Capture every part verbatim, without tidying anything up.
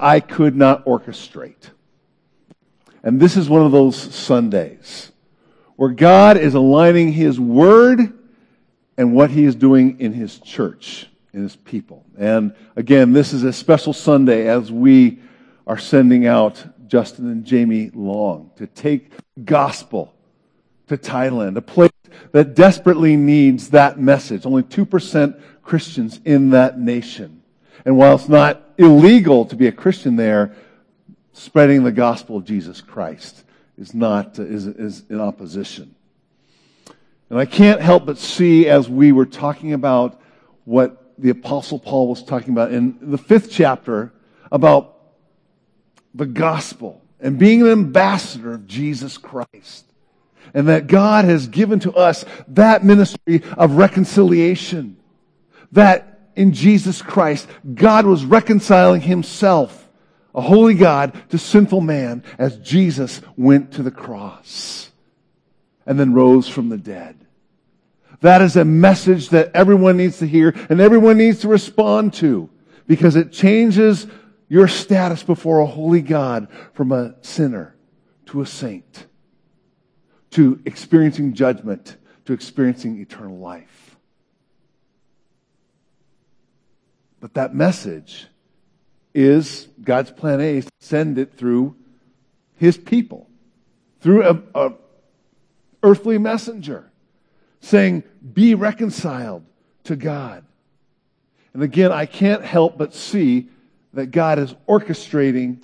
I could not orchestrate. And this is one of those Sundays where God is aligning His Word and what He is doing in His church, in His people. And again, this is a special Sunday as we are sending out Justin and Jamie Long to take gospel to Thailand, a place that desperately needs that message. Only two percent Christians in that nation. And while it's not illegal to be a Christian there, spreading the gospel of Jesus Christ is not is, is in opposition. And I can't help but see, as we were talking about what the Apostle Paul was talking about in the fifth chapter, about the gospel and being an ambassador of Jesus Christ, and that God has given to us that ministry of reconciliation, that in Jesus Christ, God was reconciling Himself, a holy God, to sinful man as Jesus went to the cross and then rose from the dead. That is a message that everyone needs to hear and everyone needs to respond to, because it changes your status before a holy God from a sinner to a saint, to experiencing judgment, to experiencing eternal life. But that message is God's plan A, is to send it through His people, through a, a earthly messenger, saying, be reconciled to God. And again, I can't help but see that God is orchestrating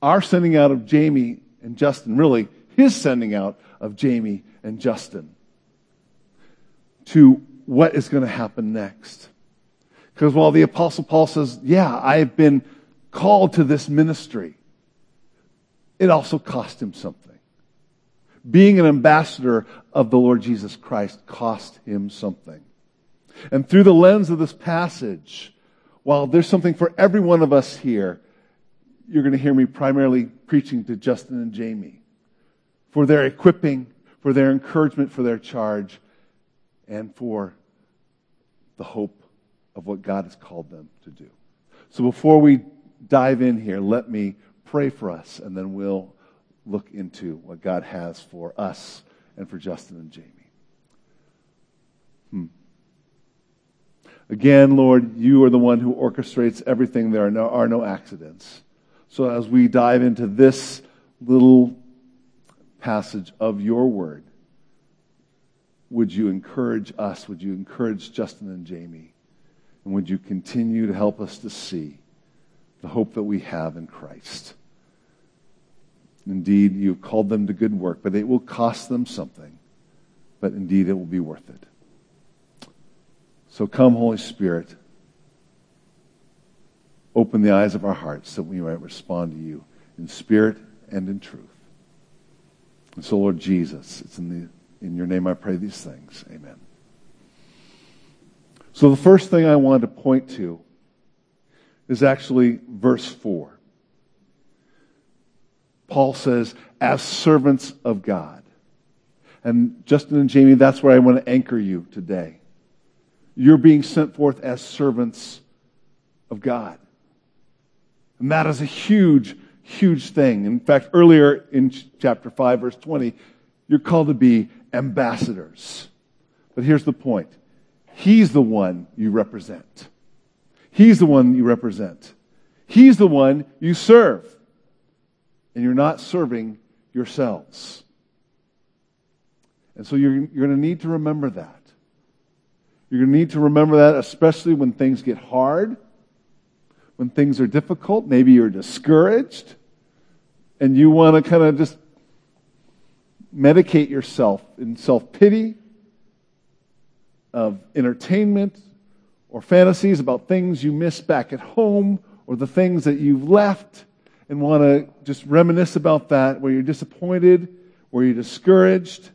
our sending out of Jamie and Justin, really His sending out of Jamie and Justin, to what is going to happen next. Because while the Apostle Paul says, yeah, I've been called to this ministry, it also cost him something. Being an ambassador of the Lord Jesus Christ cost him something. And through the lens of this passage, while there's something for every one of us here, you're going to hear me primarily preaching to Justin and Jamie for their equipping, for their encouragement, for their charge, and for the hope of what God has called them to do. So before we dive in here, let me pray for us, and then we'll look into what God has for us and for Justin and Jamie. Hmm. Again, Lord, You are the one who orchestrates everything. There are no, are no accidents. So as we dive into this little passage of Your Word, would You encourage us? Would You encourage Justin and Jamie? And would You continue to help us to see the hope that we have in Christ? Indeed, You've called them to good work, but it will cost them something. But indeed, it will be worth it. So come, Holy Spirit, open the eyes of our hearts that we might respond to You in spirit and in truth. And so, Lord Jesus, it's in the in Your name I pray these things. Amen. So the first thing I want to point to is actually verse four. Paul says, as servants of God. And Justin and Jamie, that's where I want to anchor you today. You're being sent forth as servants of God. And that is a huge, huge thing. In fact, earlier in chapter five, verse twenty, you're called to be ambassadors. But here's the point. He's the one you represent. He's the one you represent. He's the one you serve. And you're not serving yourselves. And so you're, you're going to need to remember that. You're going to need to remember that, especially when things get hard, when things are difficult. Maybe you're discouraged, and you want to kind of just medicate yourself in self-pity, of entertainment, or fantasies about things you miss back at home, or the things that you've left, and want to just reminisce about that, where you're disappointed, where you're discouraged,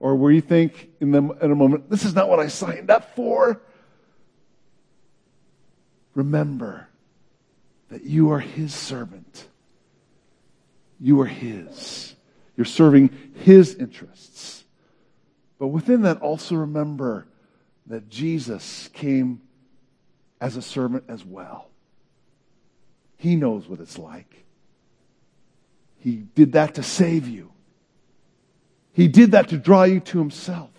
or where you think in, the, in a moment, this is not what I signed up for. Remember that you are His servant. You are His. You're serving His interests. But within that, also remember that Jesus came as a servant as well. He knows what it's like. He did that to save you. He did that to draw you to himself.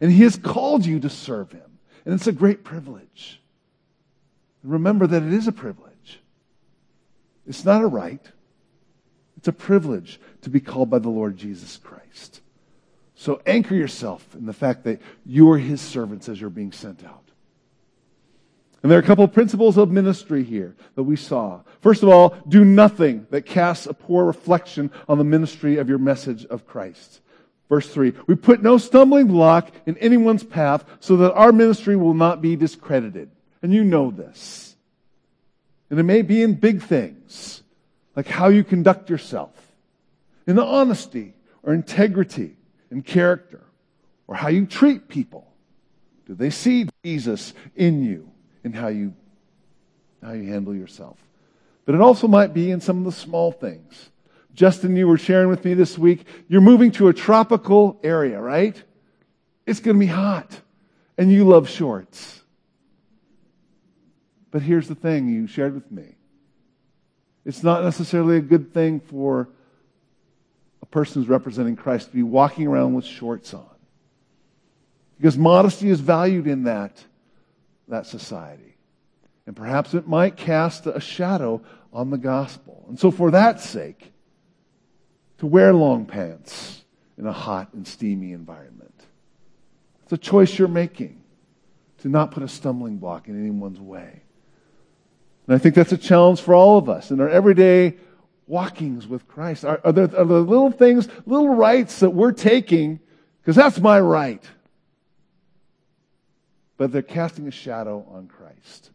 And he has called you to serve him. And it's a great privilege. Remember that it is a privilege. It's not a right. It's a privilege to be called by the Lord Jesus Christ. So anchor yourself in the fact that you are his servants as you're being sent out. And there are a couple of principles of ministry here that we saw. First of all, do nothing that casts a poor reflection on the ministry of your message of Christ. Verse three, we put no stumbling block in anyone's path so that our ministry will not be discredited. And you know this. And it may be in big things, like how you conduct yourself, in the honesty or integrity and character, or how you treat people. Do they see Jesus in you? And how you how you handle yourself. But it also might be in some of the small things. Justin, you were sharing with me this week, you're moving to a tropical area, right? It's going to be hot. And you love shorts. But here's the thing you shared with me. It's not necessarily a good thing for a person who's representing Christ to be walking around with shorts on. Because modesty is valued in that that society. And perhaps it might cast a shadow on the gospel. And so for that sake, to wear long pants in a hot and steamy environment. It's a choice you're making to not put a stumbling block in anyone's way. And I think that's a challenge for all of us in our everyday walkings with Christ. Are, are, there, are there little things, little rights that we're taking because that's my right? But they're casting a shadow on Christ.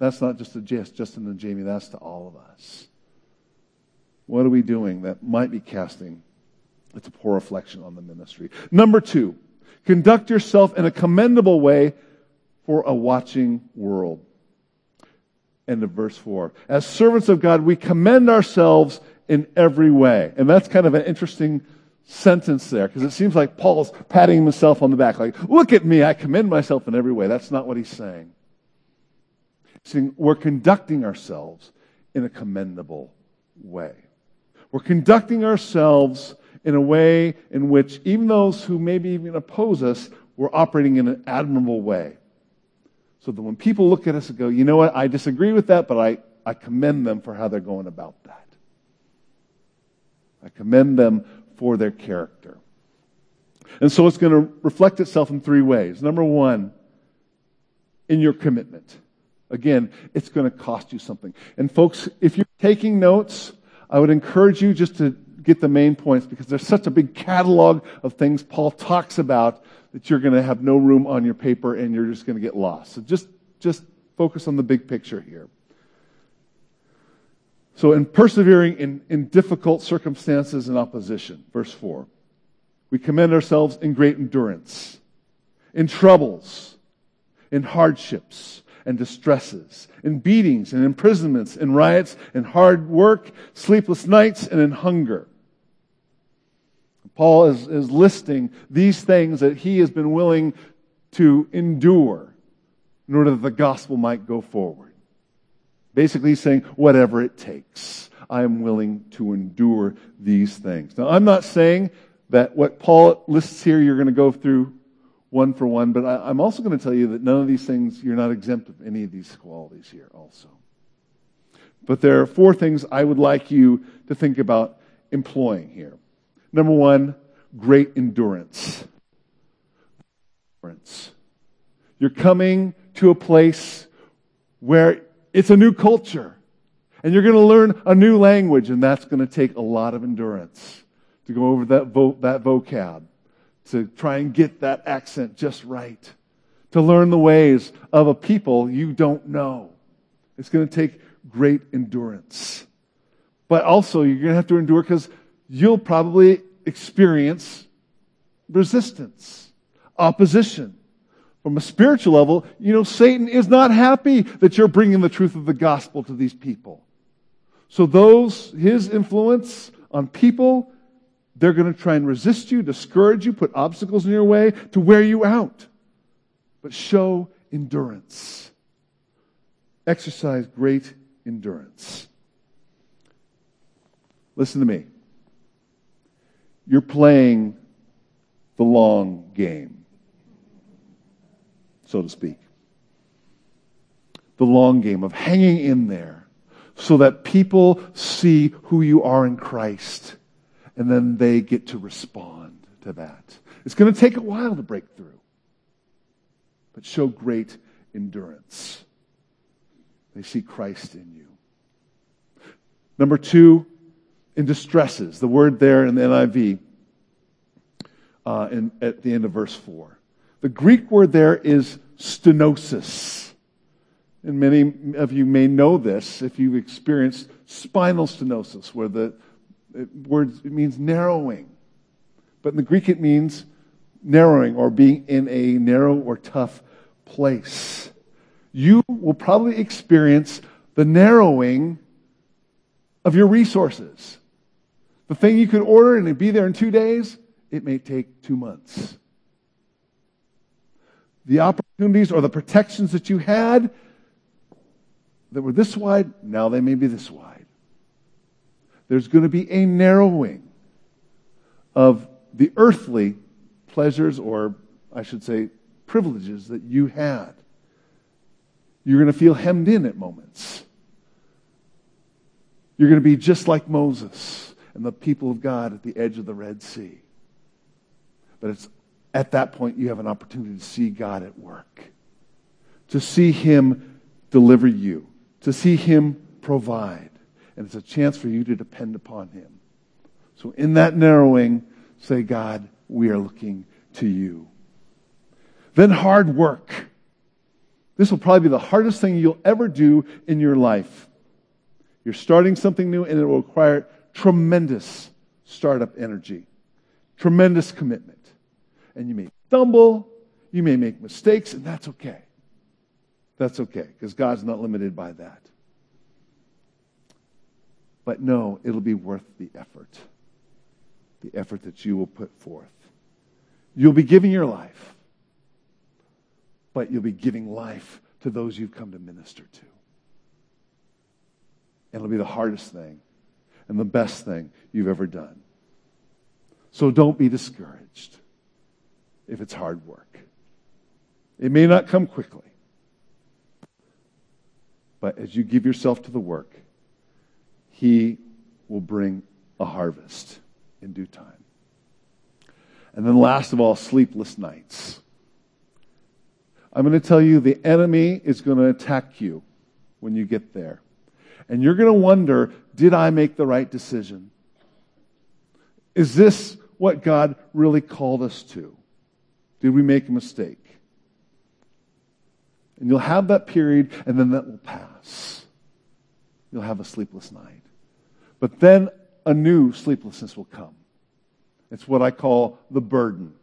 That's not just to Justin and Jamie, that's to all of us. What are we doing that might be casting? It's a poor reflection on the ministry. Number two, conduct yourself in a commendable way for a watching world. End of verse four. As servants of God, we commend ourselves in every way. And that's kind of an interesting sentence there, because it seems like Paul's patting himself on the back, like, look at me, I commend myself in every way. That's not what he's saying. He's saying we're conducting ourselves in a commendable way. We're conducting ourselves in a way in which even those who maybe even oppose us, we're operating in an admirable way. So that when people look at us and go, you know what, I disagree with that, but I, I commend them for how they're going about that. I commend them for their character. And so it's going to reflect itself in three ways. Number one, in your commitment. Again, it's going to cost you something. And folks, if you're taking notes, I would encourage you just to get the main points because there's such a big catalog of things Paul talks about that you're going to have no room on your paper and you're just going to get lost. So just, just focus on the big picture here. So in persevering in, in difficult circumstances and opposition, verse four, we commend ourselves in great endurance, in troubles, in hardships and distresses, in beatings and imprisonments, in riots and hard work, sleepless nights and in hunger. Paul is, is listing these things that he has been willing to endure in order that the gospel might go forward. Basically saying, whatever it takes, I am willing to endure these things. Now, I'm not saying that what Paul lists here, you're going to go through one for one, but I, I'm also going to tell you that none of these things, you're not exempt of any of these qualities here also. But there are four things I would like you to think about employing here. Number one, great endurance. You're coming to a place where it's a new culture, and you're going to learn a new language, and that's going to take a lot of endurance to go over that vo- that vocab, to try and get that accent just right, to learn the ways of a people you don't know. It's going to take great endurance. But also, you're going to have to endure because you'll probably experience resistance, opposition. From a spiritual level, you know, Satan is not happy that you're bringing the truth of the gospel to these people. So those, his influence on people, they're going to try and resist you, discourage you, put obstacles in your way to wear you out. But show endurance. exercise great endurance. Listen to me. You're playing the long game, so to speak. The long game of hanging in there so that people see who you are in Christ, and then they get to respond to that. It's going to take a while to break through, but show great endurance. They see Christ in you. Number two, in distresses. The word there in the N I V, uh, in, at the end of verse four. The Greek word there is stenosis. And many of you may know this if you've experienced spinal stenosis, where the word it means narrowing. But in the Greek it means narrowing, or being in a narrow or tough place. You will probably experience the narrowing of your resources. The thing you could order and it'd be there in two days, it may take two months. The opportunities or the protections that you had that were this wide, now they may be this wide. There's going to be a narrowing of the earthly pleasures, or I should say privileges, that you had. You're going to feel hemmed in at moments. You're going to be just like Moses and the people of God at the edge of the Red Sea. But it's at that point you have an opportunity to see God at work, to see Him deliver you, to see Him provide. And it's a chance for you to depend upon Him. So in that narrowing, say, God, we are looking to you. Then hard work. This will probably be the hardest thing you'll ever do in your life. You're starting something new, and it will require tremendous startup energy, tremendous commitment. And you may stumble, you may make mistakes, and that's okay. That's okay, because God's not limited by that. But no, it'll be worth the effort, the effort that you will put forth. You'll be giving your life, but you'll be giving life to those you've come to minister to. And it'll be the hardest thing and the best thing you've ever done. So don't be discouraged if it's hard work. It may not come quickly. But as you give yourself to the work, He will bring a harvest in due time. And then last of all, sleepless nights. I'm going to tell you, the enemy is going to attack you when you get there. And you're going to wonder, did I make the right decision? Is this what God really called us to? Did we make a mistake? And you'll have that period, and then that will pass. You'll have a sleepless night. But then a new sleeplessness will come. It's what I call the burden.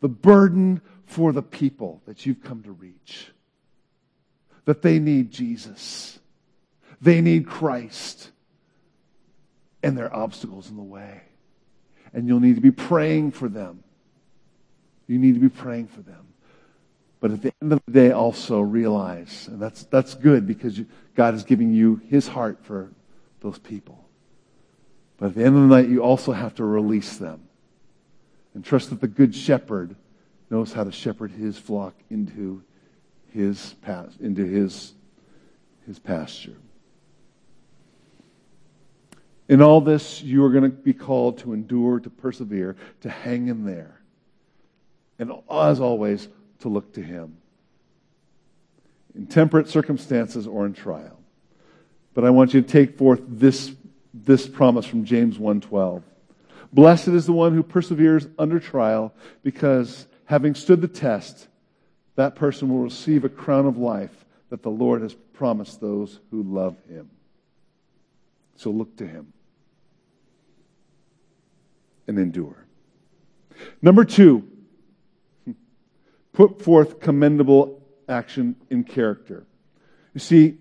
The burden for the people that you've come to reach. That they need Jesus. They need Christ. And there are obstacles in the way. And you'll need to be praying for them. You need to be praying for them. But at the end of the day, also realize, and that's that's good, because you, God is giving you His heart for those people. But at the end of the night, you also have to release them and trust that the Good Shepherd knows how to shepherd His flock into His past, into His His pasture. In all this, you are going to be called to endure, to persevere, to hang in there, and as always, to look to Him in temperate circumstances or in trial. But I want you to take forth this this promise from James one twelve. Blessed is the one who perseveres under trial, because having stood the test, that person will receive a crown of life that the Lord has promised those who love Him. So look to Him and endure. Number two, put forth commendable action in character. You see,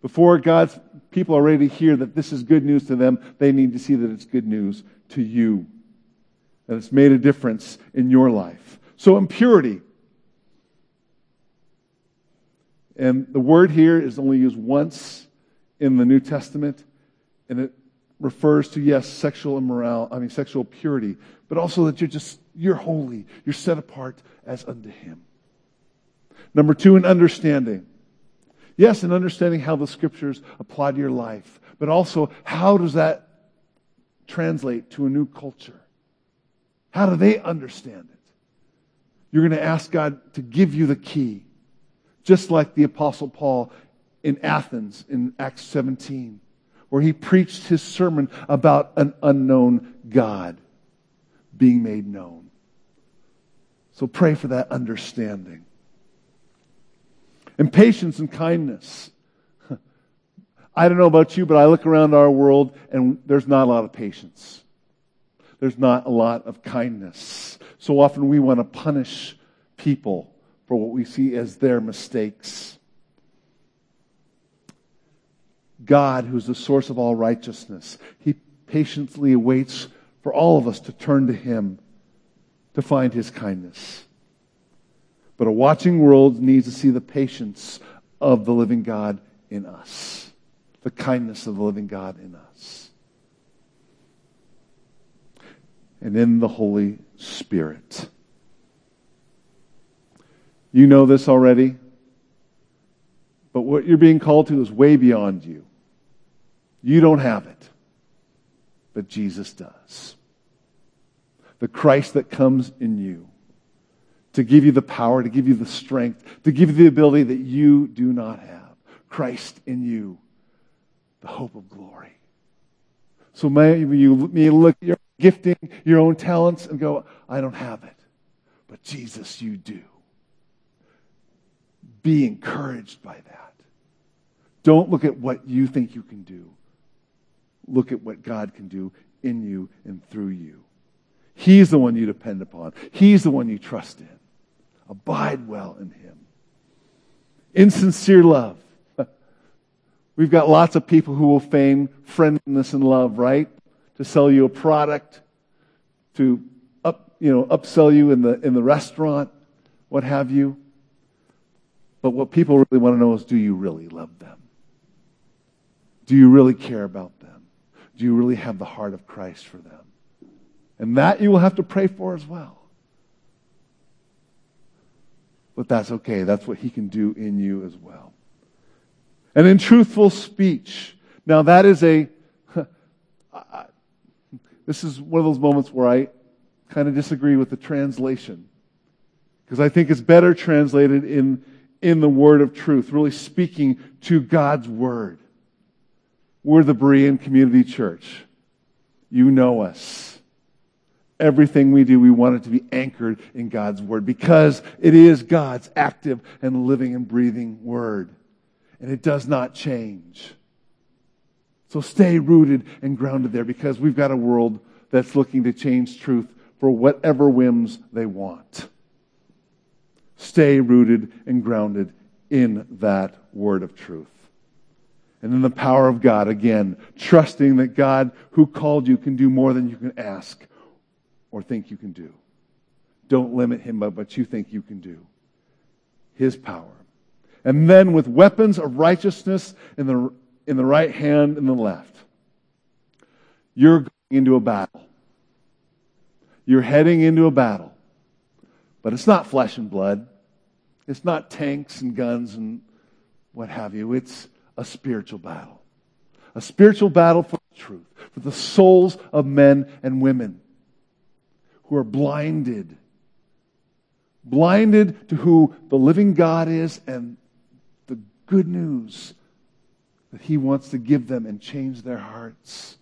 before God's people are ready to hear that this is good news to them, they need to see that it's good news to you, that it's made a difference in your life. So impurity. And the word here is only used once in the New Testament, and it refers to, yes, sexual immorality, I mean, sexual purity, but also that you're just, you're holy, you're set apart as unto Him. Number two, in understanding. Yes, in understanding how the Scriptures apply to your life, but also how does that translate to a new culture? How do they understand it? You're going to ask God to give you the key, just like the Apostle Paul in Athens in Acts seventeen, where he preached his sermon about an unknown God being made known. So pray for that understanding. And patience and kindness. I don't know about you, but I look around our world and there's not a lot of patience. There's not a lot of kindness. So often we want to punish people for what we see as their mistakes. God, who's the source of all righteousness, He patiently awaits for all of us to turn to Him to find His kindness. But a watching world needs to see the patience of the living God in us, the kindness of the living God in us. And in the Holy Spirit. You know this already, but what you're being called to is way beyond you. You don't have it, but Jesus does. The Christ that comes in you to give you the power, to give you the strength, to give you the ability that you do not have. Christ in you, the hope of glory. So maybe you may look at your gifting, your own talents, and go, I don't have it. But Jesus, you do. Be encouraged by that. Don't look at what you think you can do. Look at what God can do in you and through you. He's the one you depend upon. He's the one you trust in. Abide well in Him. In sincere love. We've got lots of people who will feign friendliness and love, right? To sell you a product, to up, you know, upsell you in the in the restaurant, what have you. But what people really want to know is, do you really love them? Do you really care about them? Do you really have the heart of Christ for them? And that you will have to pray for as well. But that's okay. That's what He can do in you as well. And in truthful speech. Now that is a, I, this is one of those moments where I kind of disagree with the translation. Because I think it's better translated in in the word of truth, really speaking to God's word. We're the Berean Community Church. You know us. Everything we do, we want it to be anchored in God's word because it is God's active and living and breathing word. And it does not change. So stay rooted and grounded there because we've got a world that's looking to change truth for whatever whims they want. Stay rooted and grounded in that word of truth. And in the power of God, again, trusting that God who called you can do more than you can ask or think you can do. Don't limit Him by what you think you can do. His power. And then with weapons of righteousness in the in the right hand and the left. You're going into a battle. You're heading into a battle. But it's not flesh and blood. It's not tanks and guns and what have you. It's a spiritual battle. A spiritual battle for the truth, for the souls of men and women who are blinded. Blinded to who the living God is and the good news that He wants to give them and change their hearts.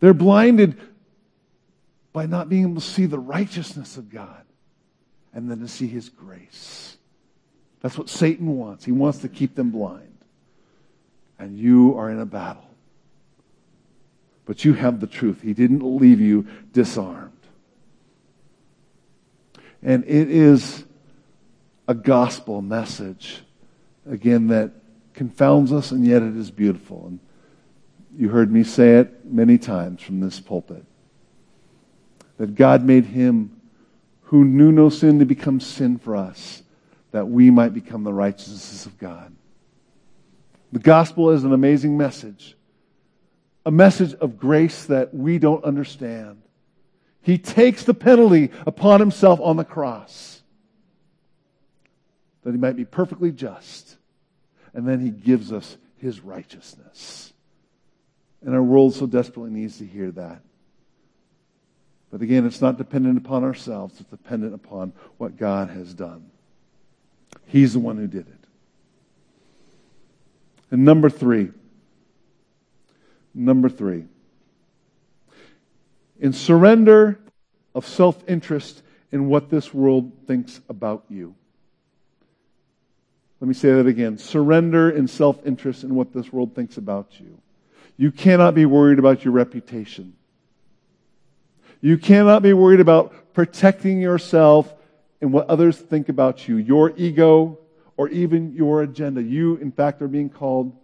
They're blinded by not being able to see the righteousness of God and then to see His grace. That's what Satan wants. He wants to keep them blind. And you are in a battle. But you have the truth. He didn't leave you disarmed. And it is a gospel message, again, that confounds us, and yet it is beautiful. And you heard me say it many times from this pulpit. That God made Him who knew no sin to become sin for us, that we might become the righteousness of God. The gospel is an amazing message, a message of grace that we don't understand. He takes the penalty upon himself on the cross, that he might be perfectly just, and then he gives us his righteousness. And our world so desperately needs to hear that. But again, it's not dependent upon ourselves. It's dependent upon what God has done. He's the one who did it. And number three, number three, in surrender of self-interest in what this world thinks about you. Let me say that again. Surrender in self-interest in what this world thinks about you. You cannot be worried about your reputation. You cannot be worried about protecting yourself and what others think about you, your ego, or even your agenda. You, in fact, are being called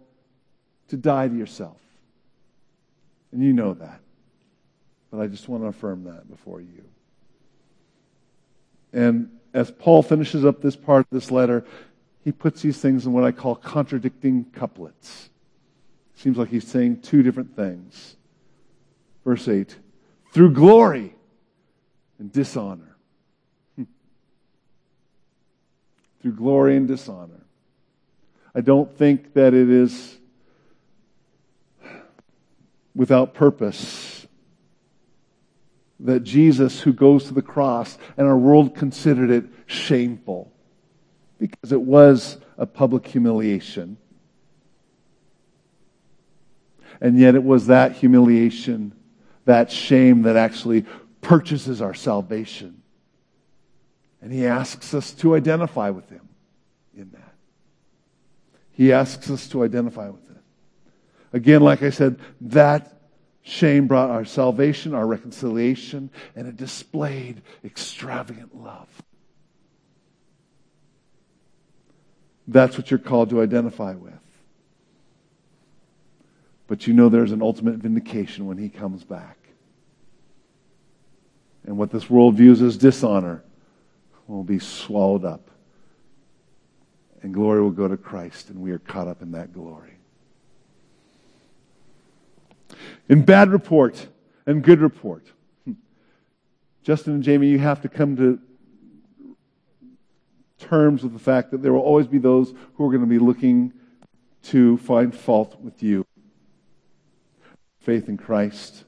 to die to yourself. And you know that. But I just want to affirm that before you. And as Paul finishes up this part of this letter, he puts these things in what I call contradicting couplets. Seems like he's saying two different things. Verse eight, through glory and dishonor. Hmm. Through glory and dishonor. I don't think that it is without purpose that Jesus, who goes to the cross, and our world considered it shameful, because it was a public humiliation. And yet it was that humiliation, that shame, that actually purchases our salvation. And he asks us to identify with him in that. He asks us to identify with it. Again, like I said, that shame brought our salvation, our reconciliation, and it displayed extravagant love. That's what you're called to identify with. But you know there's an ultimate vindication when he comes back. And what this world views as dishonor will be swallowed up. And glory will go to Christ, and we are caught up in that glory. In bad report and good report. Justin and Jamie, you have to come to terms with the fact that there will always be those who are going to be looking to find fault with you. Faith in Christ.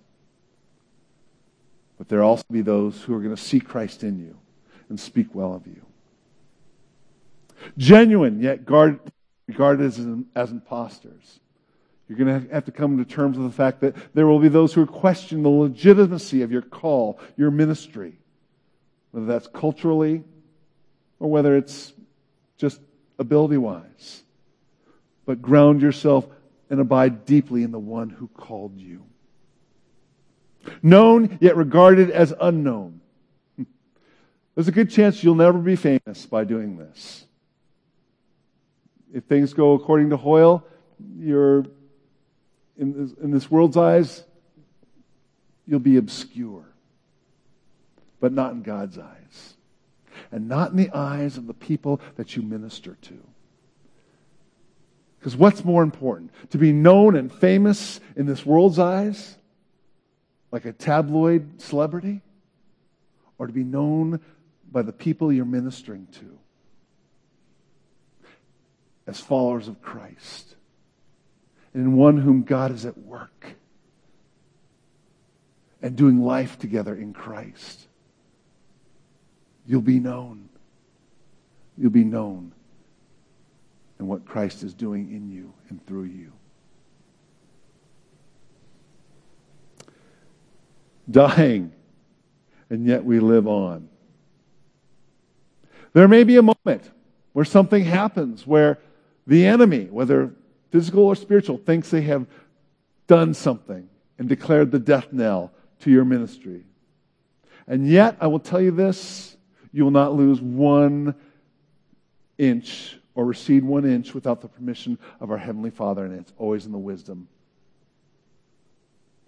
But there will also be those who are going to see Christ in you and speak well of you. Genuine, yet guard, regarded as, as imposters. You're going to have to come to terms with the fact that there will be those who question the legitimacy of your call, your ministry, whether that's culturally or whether it's just ability-wise. But ground yourself and abide deeply in the one who called you. Known, yet regarded as unknown. There's a good chance you'll never be famous by doing this. If things go according to Hoyle, you're, in this, in this world's eyes, you'll be obscure. But not in God's eyes. And not in the eyes of the people that you minister to. Because what's more important? To be known and famous in this world's eyes, like a tabloid celebrity? Or to be known by the people you're ministering to as followers of Christ, and in one whom God is at work and doing life together in Christ? You'll be known. You'll be known in what Christ is doing in you and through you. Dying, and yet we live on. There may be a moment where something happens, where the enemy, whether physical or spiritual, thinks they have done something and declared the death knell to your ministry. And yet, I will tell you this, you will not lose one inch or recede one inch without the permission of our Heavenly Father, and it's always in the wisdom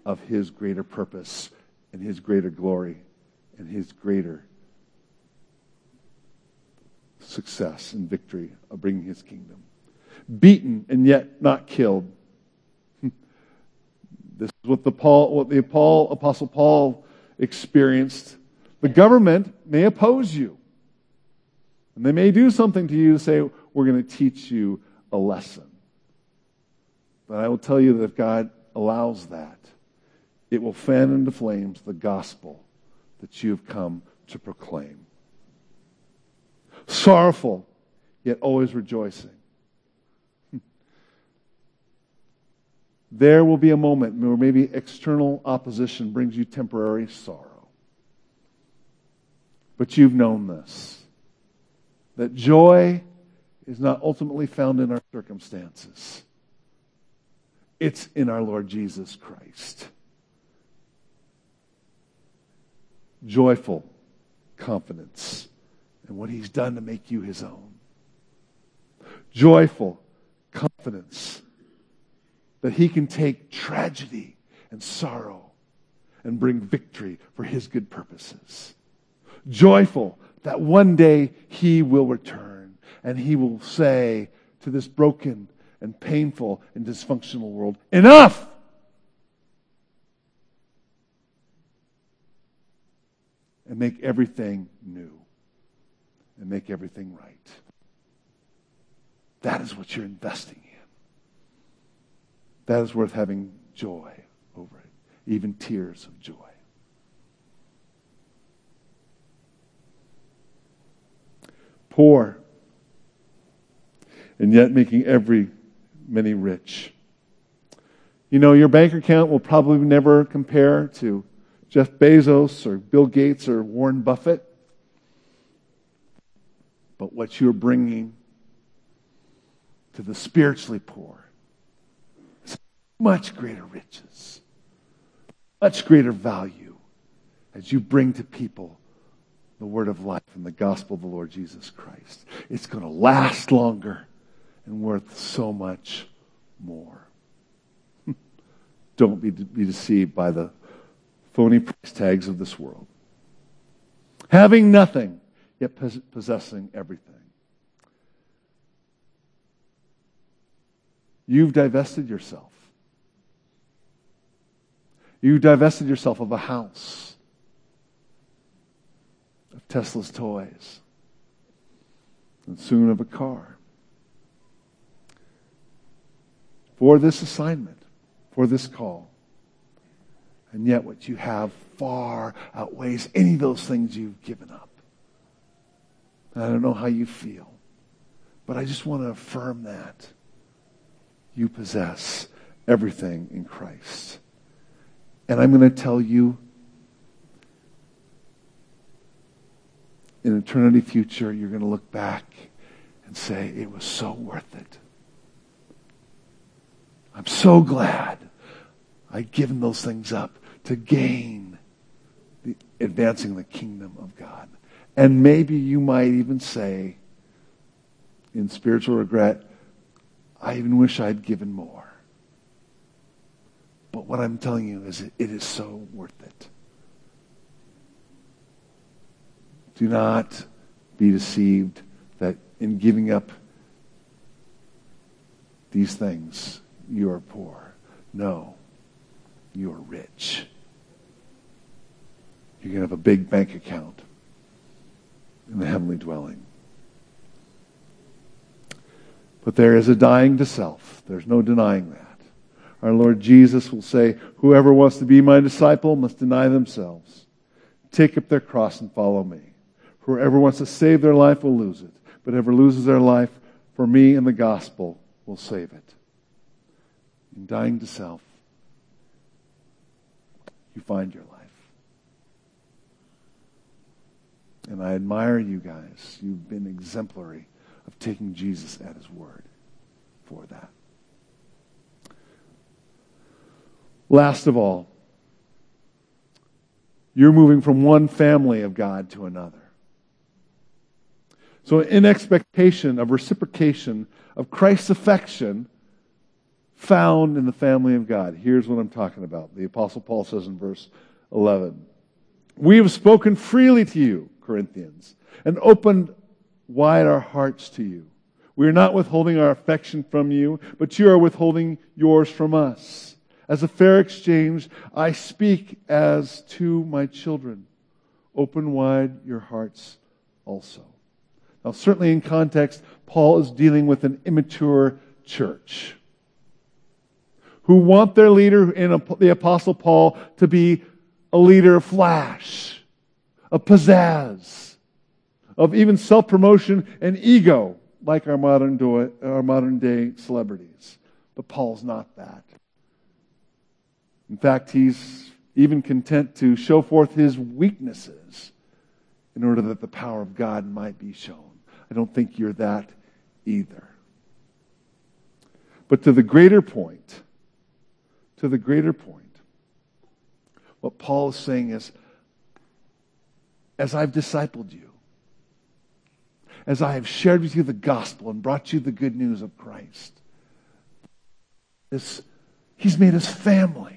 of His greater purpose and His greater glory and His greater success and victory of bringing his kingdom. Beaten and yet not killed. This is what the Paul, what the Paul, Apostle Paul experienced. The government may oppose you. And they may do something to you to say, we're going to teach you a lesson. But I will tell you that if God allows that, it will fan into flames the gospel that you have come to proclaim. Sorrowful, yet always rejoicing. There will be a moment where maybe external opposition brings you temporary sorrow. But you've known this, that joy is not ultimately found in our circumstances. It's in our Lord Jesus Christ. Joyful confidence in what he's done to make you his own. Joyful confidence that he can take tragedy and sorrow and bring victory for his good purposes. Joyful that one day he will return and he will say to this broken and painful and dysfunctional world, enough! And make everything new. And make everything right. That is what you're investing in. That is worth having joy over it. Even tears of joy. Poor. And yet making every many rich. You know, your bank account will probably never compare to Jeff Bezos or Bill Gates or Warren Buffett. But what you're bringing to the spiritually poor is much greater riches, much greater value as you bring to people the word of life and the gospel of the Lord Jesus Christ. It's going to last longer and worth so much more. Don't be, de- be deceived by the phony price tags of this world. Having nothing, yet possessing everything. You've divested yourself. You've divested yourself of a house, of Tesla's toys, and soon of a car. For this assignment, for this call. And yet what you have far outweighs any of those things you've given up. And I don't know how you feel, but I just want to affirm that. You possess everything in Christ. And I'm going to tell you, in eternity future, you're going to look back and say, it was so worth it. I'm so glad I've given those things up to gain the, advancing the kingdom of God. And maybe you might even say, in spiritual regret, I even wish I'd given more. But what I'm telling you is it, it is so worth it. Do not be deceived that in giving up these things, you are poor. No. You're rich. You're going to have a big bank account in the heavenly dwelling. But there is a dying to self. There's no denying that. Our Lord Jesus will say, whoever wants to be my disciple must deny themselves. Take up their cross and follow me. Whoever wants to save their life will lose it. But whoever loses their life for me and the gospel will save it. In dying to self, you find your life. And I admire you guys. You've been exemplary of taking Jesus at his word for that. Last of all, you're moving from one family of God to another. So in expectation of reciprocation of Christ's affection found in the family of God. Here's what I'm talking about. The Apostle Paul says in verse eleven, we have spoken freely to you, Corinthians, and opened wide our hearts to you. We are not withholding our affection from you, but you are withholding yours from us. As a fair exchange, I speak as to my children. Open wide your hearts also. Now, certainly in context, Paul is dealing with an immature church who want their leader, in the Apostle Paul, to be a leader of flash, of pizzazz, of even self-promotion and ego, like our modern do- our modern day celebrities. But Paul's not that. In fact, he's even content to show forth his weaknesses in order that the power of God might be shown. I don't think you're that either. But to the greater point, to the greater point, what Paul is saying is, as I've discipled you, as I have shared with you the gospel and brought you the good news of Christ, this, he's made us family.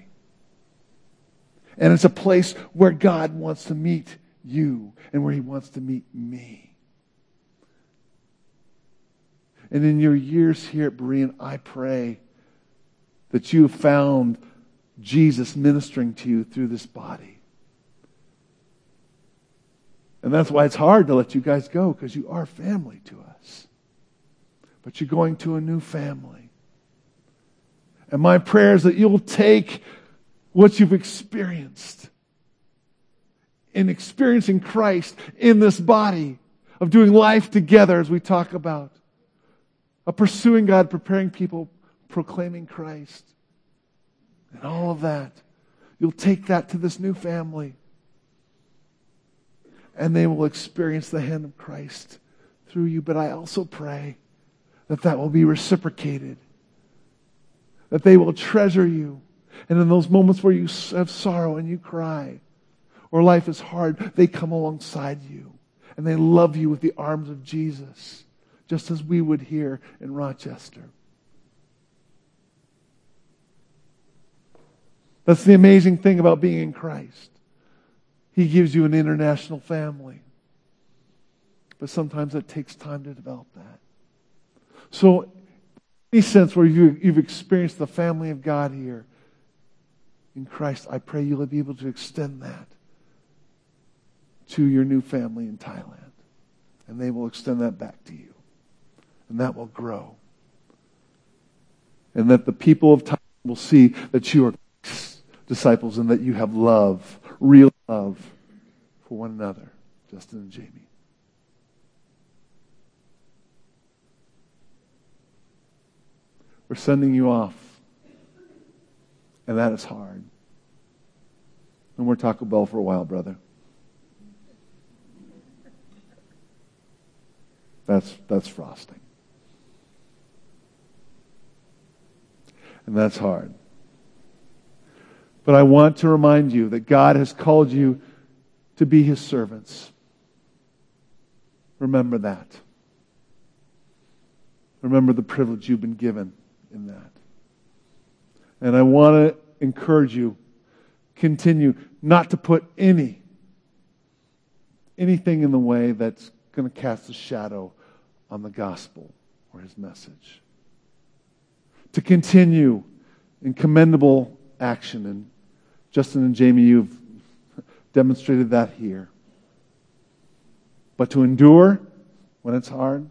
And it's a place where God wants to meet you and where he wants to meet me. And in your years here at Berean, I pray that you have found Jesus ministering to you through this body. And that's why it's hard to let you guys go, because you are family to us. But you're going to a new family. And my prayer is that you'll take what you've experienced in experiencing Christ in this body, of doing life together as we talk about, of pursuing God, preparing people, proclaiming Christ, and all of that. You'll take that to this new family, and they will experience the hand of Christ through you. But I also pray that that will be reciprocated, that they will treasure you. And in those moments where you have sorrow and you cry, or life is hard, they come alongside you, and they love you with the arms of Jesus, just as we would here in Rochester. That's the amazing thing about being in Christ. He gives you an international family. But sometimes it takes time to develop that. So, in any sense where you, you've experienced the family of God here in Christ, I pray you'll be able to extend that to your new family in Thailand. And they will extend that back to you. And that will grow. And that the people of Thailand will see that you are disciples and that you have love, real love for one another, Justin and Jamie. We're sending you off, and that is hard. And we're Taco Bell for a while, brother. That's, that's frosting. And that's hard. But I want to remind you that God has called you to be his servants. Remember that. Remember the privilege you've been given in that. And I want to encourage you, continue not to put any, anything in the way that's going to cast a shadow on the gospel or his message. To continue in commendable action, and Justin and Jamie, you've demonstrated that here. But to endure when it's hard,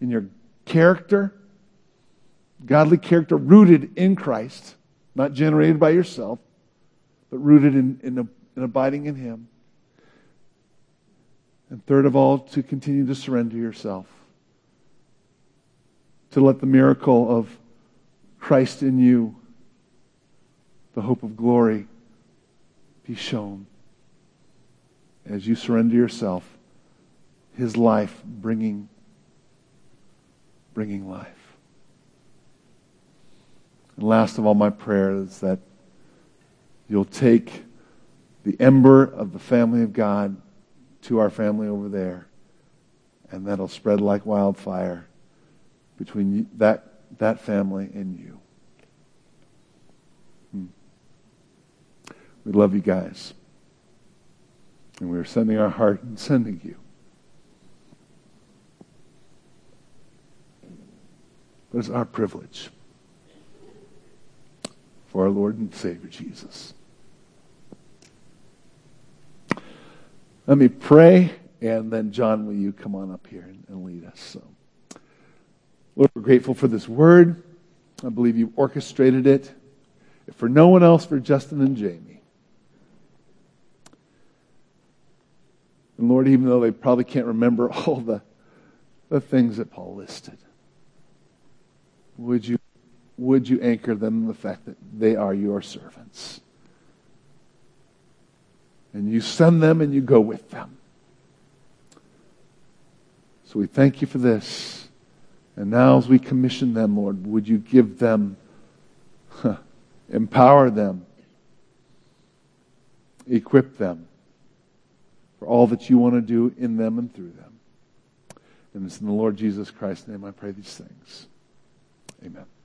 in your character, godly character rooted in Christ, not generated by yourself, but rooted in, in, in abiding in him. And third of all, to continue to surrender yourself, to let the miracle of Christ in you, the hope of glory, be shown. As you surrender yourself, his life bringing, bringing life. And last of all, my prayer is that you'll take the ember of the family of God to our family over there, and that'll spread like wildfire between that that family and you. Hmm. We love you guys. And we're sending our heart and sending you. It is our privilege for our Lord and Savior Jesus. Let me pray, and then John, will you come on up here and, and lead us? So, Lord, we're grateful for this word. I believe you orchestrated it. If for no one else, for Justin and Jamie. And Lord, even though they probably can't remember all the, the things that Paul listed, would you, would you anchor them in the fact that they are your servants? And you send them and you go with them. So we thank you for this. And now as we commission them, Lord, would you give them, huh, empower them, equip them for all that you want to do in them and through them. And it's in the Lord Jesus Christ's name I pray these things. Amen.